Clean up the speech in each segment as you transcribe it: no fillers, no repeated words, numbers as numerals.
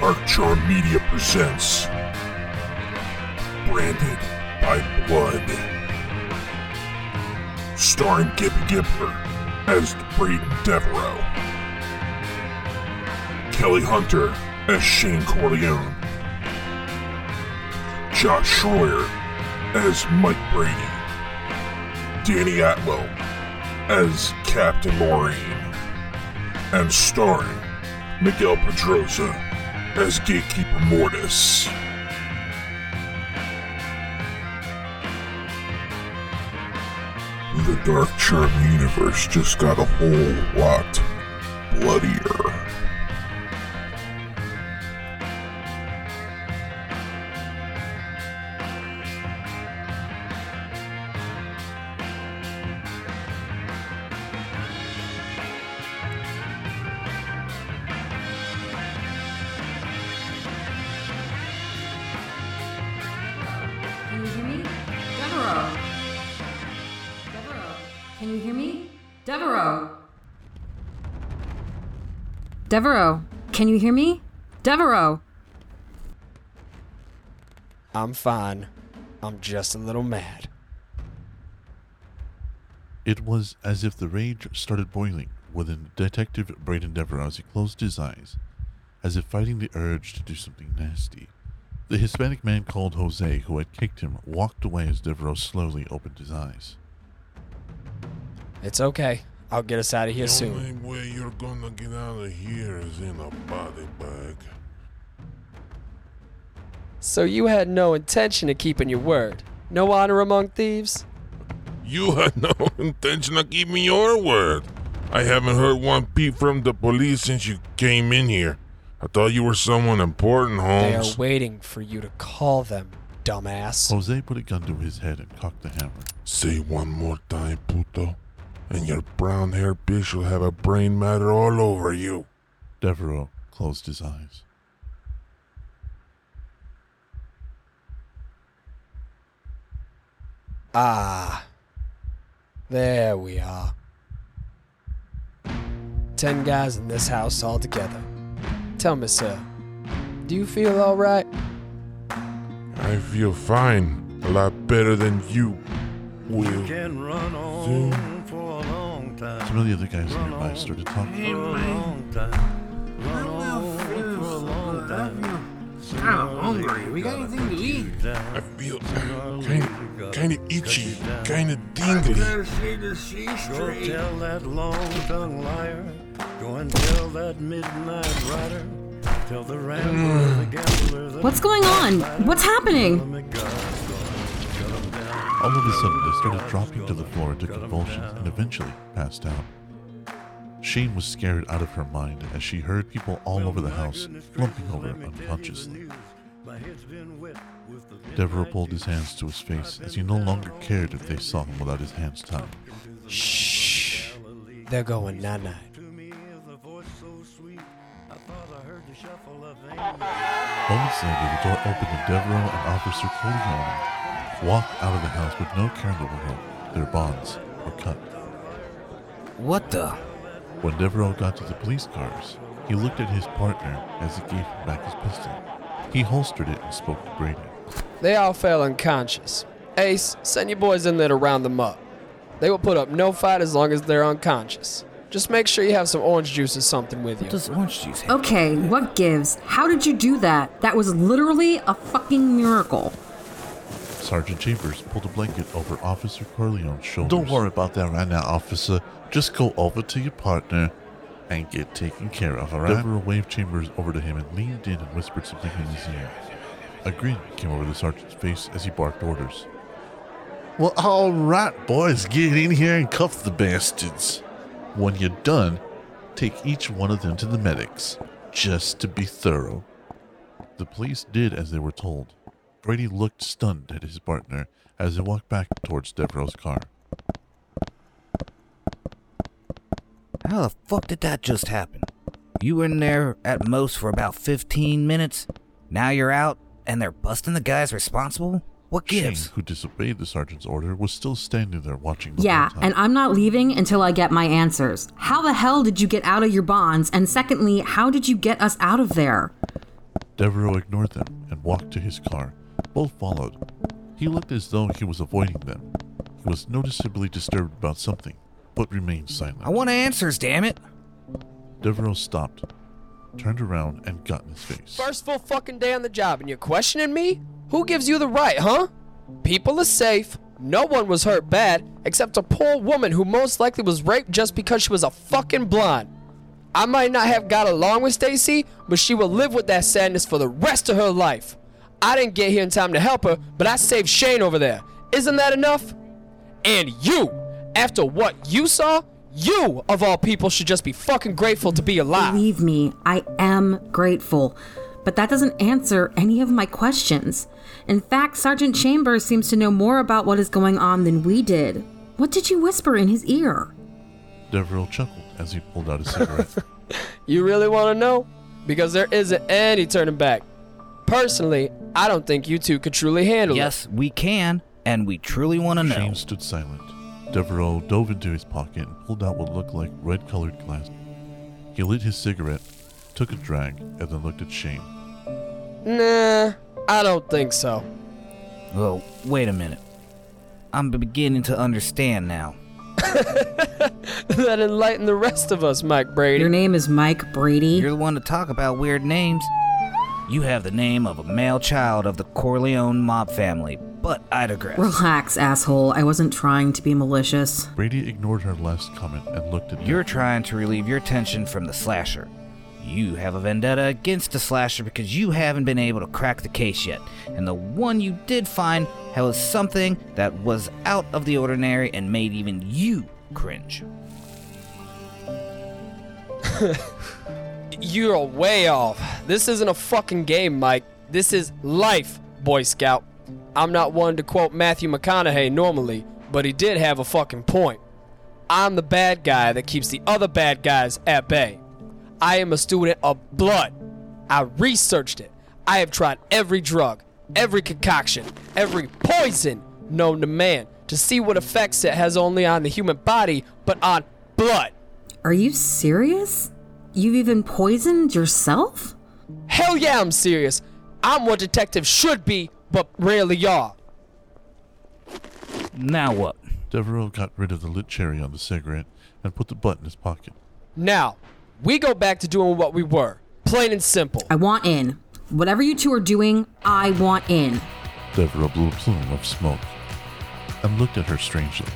Dark Charm Media presents Branded by Blood, starring Gippy Gipper as Braden Devereaux, Kelly Hunter as Shane Corleone, Josh Schroer as Mike Brady, Danny Atwell as Captain Moraine, and starring Miguel Pedroza as Gatekeeper Mortis. The Dark Charm Universe just got a whole lot bloodier. Devereaux, can you hear me? Devereaux! I'm fine. I'm just a little mad. It was as if the rage started boiling within Detective Braden Devereaux as he closed his eyes, as if fighting the urge to do something nasty. The Hispanic man called Jose, who had kicked him, walked away as Devereaux slowly opened his eyes. It's okay. I'll get us out of here soon. The only way you're gonna get out of here is in a body bag. So you had no intention of keeping your word? No honor among thieves? You had no intention of keeping your word. I haven't heard one peep from the police since you came in here. I thought you were someone important, Holmes. They are waiting for you to call them, dumbass. Jose put a gun to his head and cocked the hammer. Say one more time, puto, and your brown-haired bitch will have a brain matter all over you. Devereaux closed his eyes. Ah, there we are. 10 guys in this house all together. Tell me, sir, do you feel all right? I feel fine. A lot better than you will. You can run on. Soon. Some of the other guys nearby started talking. Hey, man. I will feel so hungry. We got anything to eat? I feel kind of itchy, kind of dingly. I gotta see the sea straight. Go tell that long-tongued liar. Go and tell that midnight rider. Tell the rambler, the gambler, the... What's going on? What's happening? All of a sudden, they started dropping to the floor into convulsions and eventually passed out. Shane was scared out of her mind as she heard people all over the house lumping over unconsciously. Devereaux pulled his hands to his face as he no longer cared if they saw him without his hands tied. Shh! They're going night-night. Moments later, the door opened and Devereaux and Officer Cody walked out of the house with no care in the world. Their bonds were cut. What the? When Devereaux got to the police cars, he looked at his partner as he gave him back his pistol. He holstered it and spoke to Brady. They all fell unconscious. Ace, send your boys in there to round them up. They will put up no fight as long as they're unconscious. Just make sure you have some orange juice or something with you. What does orange juice have? Okay, what gives? How did you do that? That was literally a fucking miracle. Sergeant Chambers pulled a blanket over Officer Corleone's shoulders. Don't worry about that right now, officer. Just go over to your partner and get taken care of, all right? Devereaux waved Chambers over to him and leaned in and whispered something in his ear. A grin came over the sergeant's face as he barked orders. Well, all right, boys, get in here and cuff the bastards. When you're done, take each one of them to the medics, just to be thorough. The police did as they were told. Brady looked stunned at his partner as he walked back towards Devereaux's car. How the fuck did that just happen? You were in there at most for about 15 minutes. Now you're out, and they're busting the guys responsible? What gives? Shane, who disobeyed the sergeant's order, was still standing there watching the whole time. Yeah, and I'm not leaving until I get my answers. How the hell did you get out of your bonds? And secondly, how did you get us out of there? Devereaux ignored them and walked to his car. Both followed. He looked as though he was avoiding them. He was noticeably disturbed about something, but remained silent. I want answers, damn it! Devereaux stopped, turned around, and got in his face. First full fucking day on the job, and you're questioning me? Who gives you the right, huh? People are safe. No one was hurt bad, except a poor woman who most likely was raped just because she was a fucking blonde. I might not have got along with Stacy, but she will live with that sadness for the rest of her life. I didn't get here in time to help her, but I saved Shane over there. Isn't that enough? And you, after what you saw, you, of all people, should just be fucking grateful to be alive. Believe me, I am grateful. But that doesn't answer any of my questions. In fact, Sergeant Chambers seems to know more about what is going on than we did. What did you whisper in his ear? Devereaux chuckled as he pulled out a cigarette. You really want to know? Because there isn't any turning back. Personally, I don't think you two could truly handle it. Yes, we can, and we truly want to know. Shane stood silent. Devereaux dove into his pocket and pulled out what looked like red-colored glass. He lit his cigarette, took a drag, and then looked at Shane. Nah, I don't think so. Oh, wait a minute. I'm beginning to understand now. That enlightened the rest of us, Mike Brady. Your name is Mike Brady? You're the one to talk about weird names. You have the name of a male child of the Corleone mob family, but I digress. Relax, asshole. I wasn't trying to be malicious. Brady ignored her last comment and looked at you. You're trying to relieve your tension from the slasher. You have a vendetta against the slasher because you haven't been able to crack the case yet, and the one you did find was something that was out of the ordinary and made even you cringe. You're way off. This isn't a fucking game, Mike. This is life, Boy Scout. I'm not one to quote Matthew McConaughey normally, but he did have a fucking point. I'm the bad guy that keeps the other bad guys at bay. I am a student of blood. I researched it. I have tried every drug, every concoction, every poison known to man to see what effects it has only on the human body, but on blood. Are you serious? You've even poisoned yourself? Hell yeah, I'm serious. I'm what detectives should be, but rarely are. Now what? Devereaux got rid of the lit cherry on the cigarette and put the butt in his pocket. Now, we go back to doing what we were. Plain and simple. I want in. Whatever you two are doing, I want in. Devereaux blew a plume of smoke and looked at her strangely.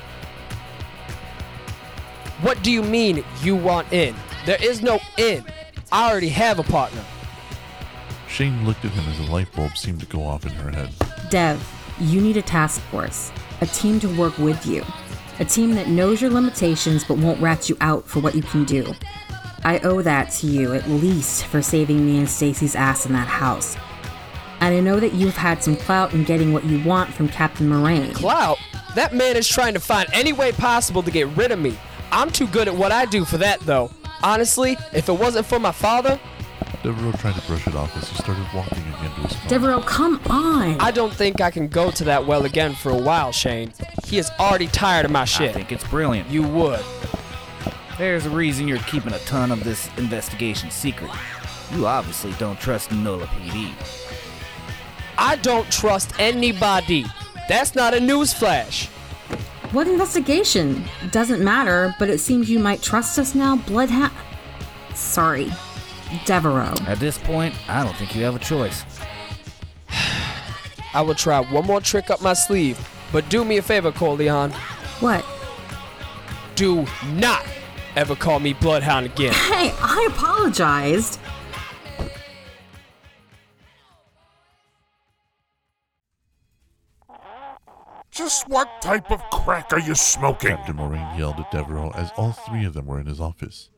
What do you mean you want in? There is no in. I already have a partner. Shane looked at him as a light bulb seemed to go off in her head. Dev, you need a task force. A team to work with you. A team that knows your limitations but won't rat you out for what you can do. I owe that to you, at least, for saving me and Stacy's ass in that house. And I know that you've had some clout in getting what you want from Captain Moraine. Clout? That man is trying to find any way possible to get rid of me. I'm too good at what I do for that, though. Honestly, if it wasn't for my father... Devereaux tried to brush it off as he started walking again to his car. Devereaux, come on! I don't think I can go to that well again for a while, Shane. He is already tired of my shit. I think it's brilliant. You would. There's a reason you're keeping a ton of this investigation secret. You obviously don't trust NOLA PD. I don't trust anybody. That's not a newsflash. What investigation? Doesn't matter, but it seems you might trust us now, Sorry, Devereaux. At this point, I don't think you have a choice. I will try one more trick up my sleeve, but do me a favor, Corleone. What? Do not ever call me Bloodhound again. Hey, I apologized. Just what type of crack are you smoking? Captain Moraine yelled at Devereaux as all three of them were in his office.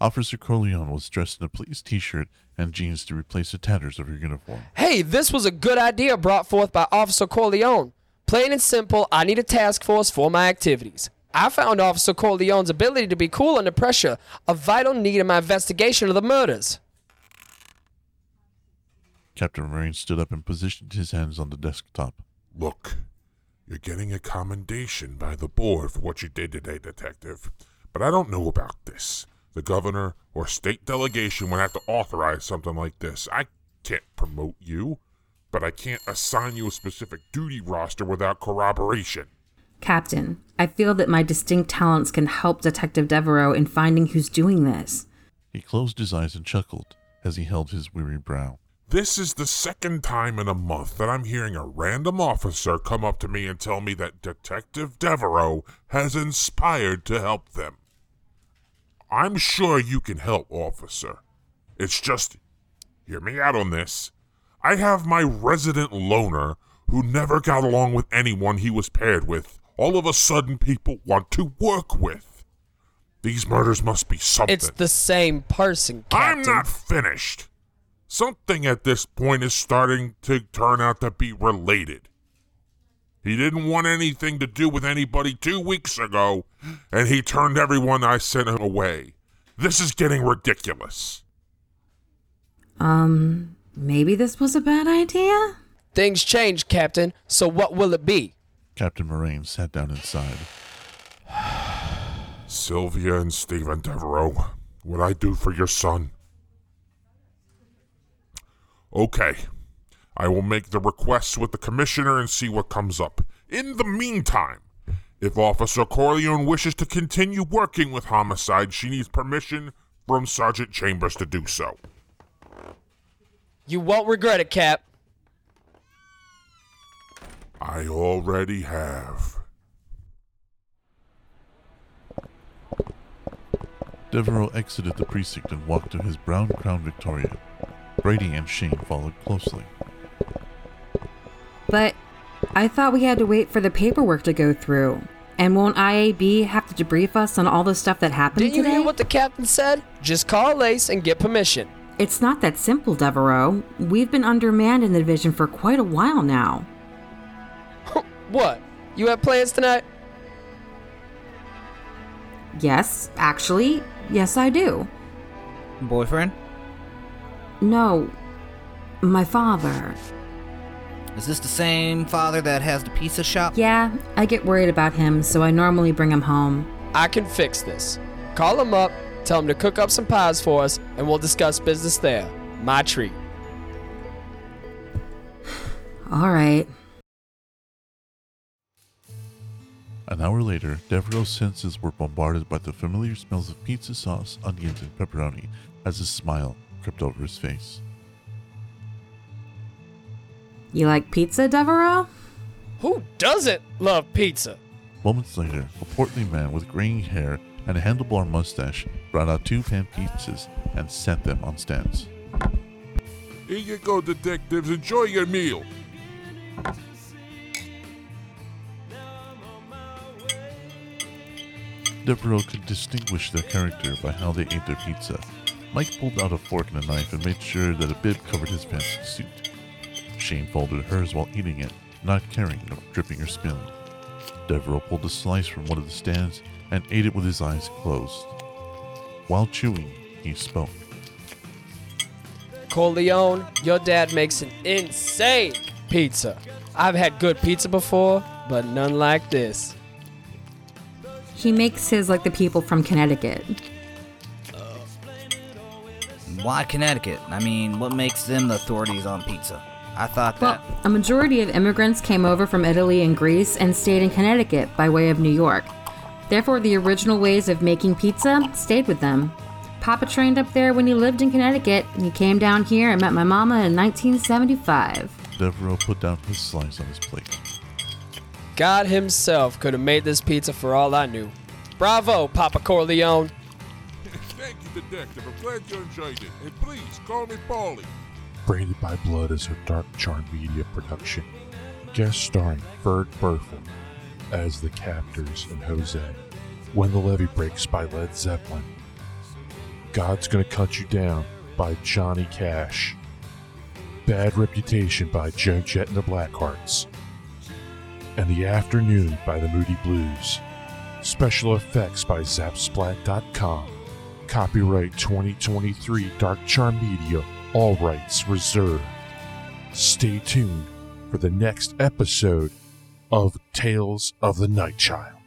Officer Corleone was dressed in a police t-shirt and jeans to replace the tatters of her uniform. Hey, this was a good idea brought forth by Officer Corleone. Plain and simple, I need a task force for my activities. I found Officer Corleone's ability to be cool under pressure a vital need in my investigation of the murders. Captain Moraine stood up and positioned his hands on the desktop. Look, you're getting a commendation by the board for what you did today, Detective. But I don't know about this. The governor or state delegation would have to authorize something like this. I can't promote you, but I can't assign you a specific duty roster without corroboration. Captain, I feel that my distinct talents can help Detective Devereaux in finding who's doing this. He closed his eyes and chuckled as he held his weary brow. This is the second time in a month that I'm hearing a random officer come up to me and tell me that Detective Devereaux has inspired to help them. I'm sure you can help, officer. It's just, hear me out on this. I have my resident loner who never got along with anyone he was paired with. All of a sudden, people want to work with. These murders must be something. It's the same person, Captain. I'm not finished. Something at this point is starting to turn out to be related. He didn't want anything to do with anybody 2 weeks ago, and he turned everyone I sent him away. This is getting ridiculous. Maybe this was a bad idea? Things change, Captain, so what will it be? Captain Moraine sat down inside. Sylvia and Stephen Devereaux, what I do for your son. Okay, I will make the requests with the commissioner and see what comes up. In the meantime, if Officer Corleone wishes to continue working with Homicide, she needs permission from Sergeant Chambers to do so. You won't regret it, Cap. I already have. Devereaux exited the precinct and walked to his brown Crown Victoria. Brady and Shane followed closely. But I thought we had to wait for the paperwork to go through. And won't IAB have to debrief us on all the stuff that happened today? Did you hear what the captain said? Just call Ace and get permission. It's not that simple, Devereaux. We've been undermanned in the division for quite a while now. What? You have plans tonight? Yes, actually. Yes, I do. Boyfriend? No. My father. Is this the same father that has the pizza shop? Yeah, I get worried about him, so I normally bring him home. I can fix this. Call him up, tell him to cook up some pies for us, and we'll discuss business there. My treat. All right. An hour later, Devereaux's senses were bombarded by the familiar smells of pizza sauce, onions, and pepperoni as a smile crept over his face. You like pizza, Devereaux? Who doesn't love pizza? Moments later, a portly man with graying hair and a handlebar mustache brought out 2 pan pizzas and set them on stands. Here you go, detectives. Enjoy your meal. Devereaux could distinguish their character by how they ate their pizza. Mike pulled out a fork and a knife and made sure that a bib covered his pants and suit. Shane folded hers while eating it, not caring nor dripping or spilled. Devereaux pulled a slice from one of the stands and ate it with his eyes closed. While chewing, he spoke. Corleone, your dad makes an insane pizza. I've had good pizza before, but none like this. He makes his like the people from Connecticut. Why Connecticut? I mean, what makes them the authorities on pizza? I thought that... Well, a majority of immigrants came over from Italy and Greece and stayed in Connecticut by way of New York. Therefore, the original ways of making pizza stayed with them. Papa trained up there when he lived in Connecticut, and he came down here and met my mama in 1975. Devereaux put down his slice on his plate. God himself could have made this pizza for all I knew. Bravo, Papa Corleone. Thank you, Detective. I'm glad you enjoyed it. And please, call me Paulie. Branded by Blood is a Dark Charm Media production. Guest starring Ferd Berthel as the Captors and Jose. When the Levee Breaks by Led Zeppelin. God's Gonna Cut You Down by Johnny Cash. Bad Reputation by Joan Jett and the Blackhearts. And The Afternoon by the Moody Blues. Special effects by Zapsplat.com. Copyright 2023 Dark Charm Media. All rights reserved. Stay tuned for the next episode of Tales of the Night Child.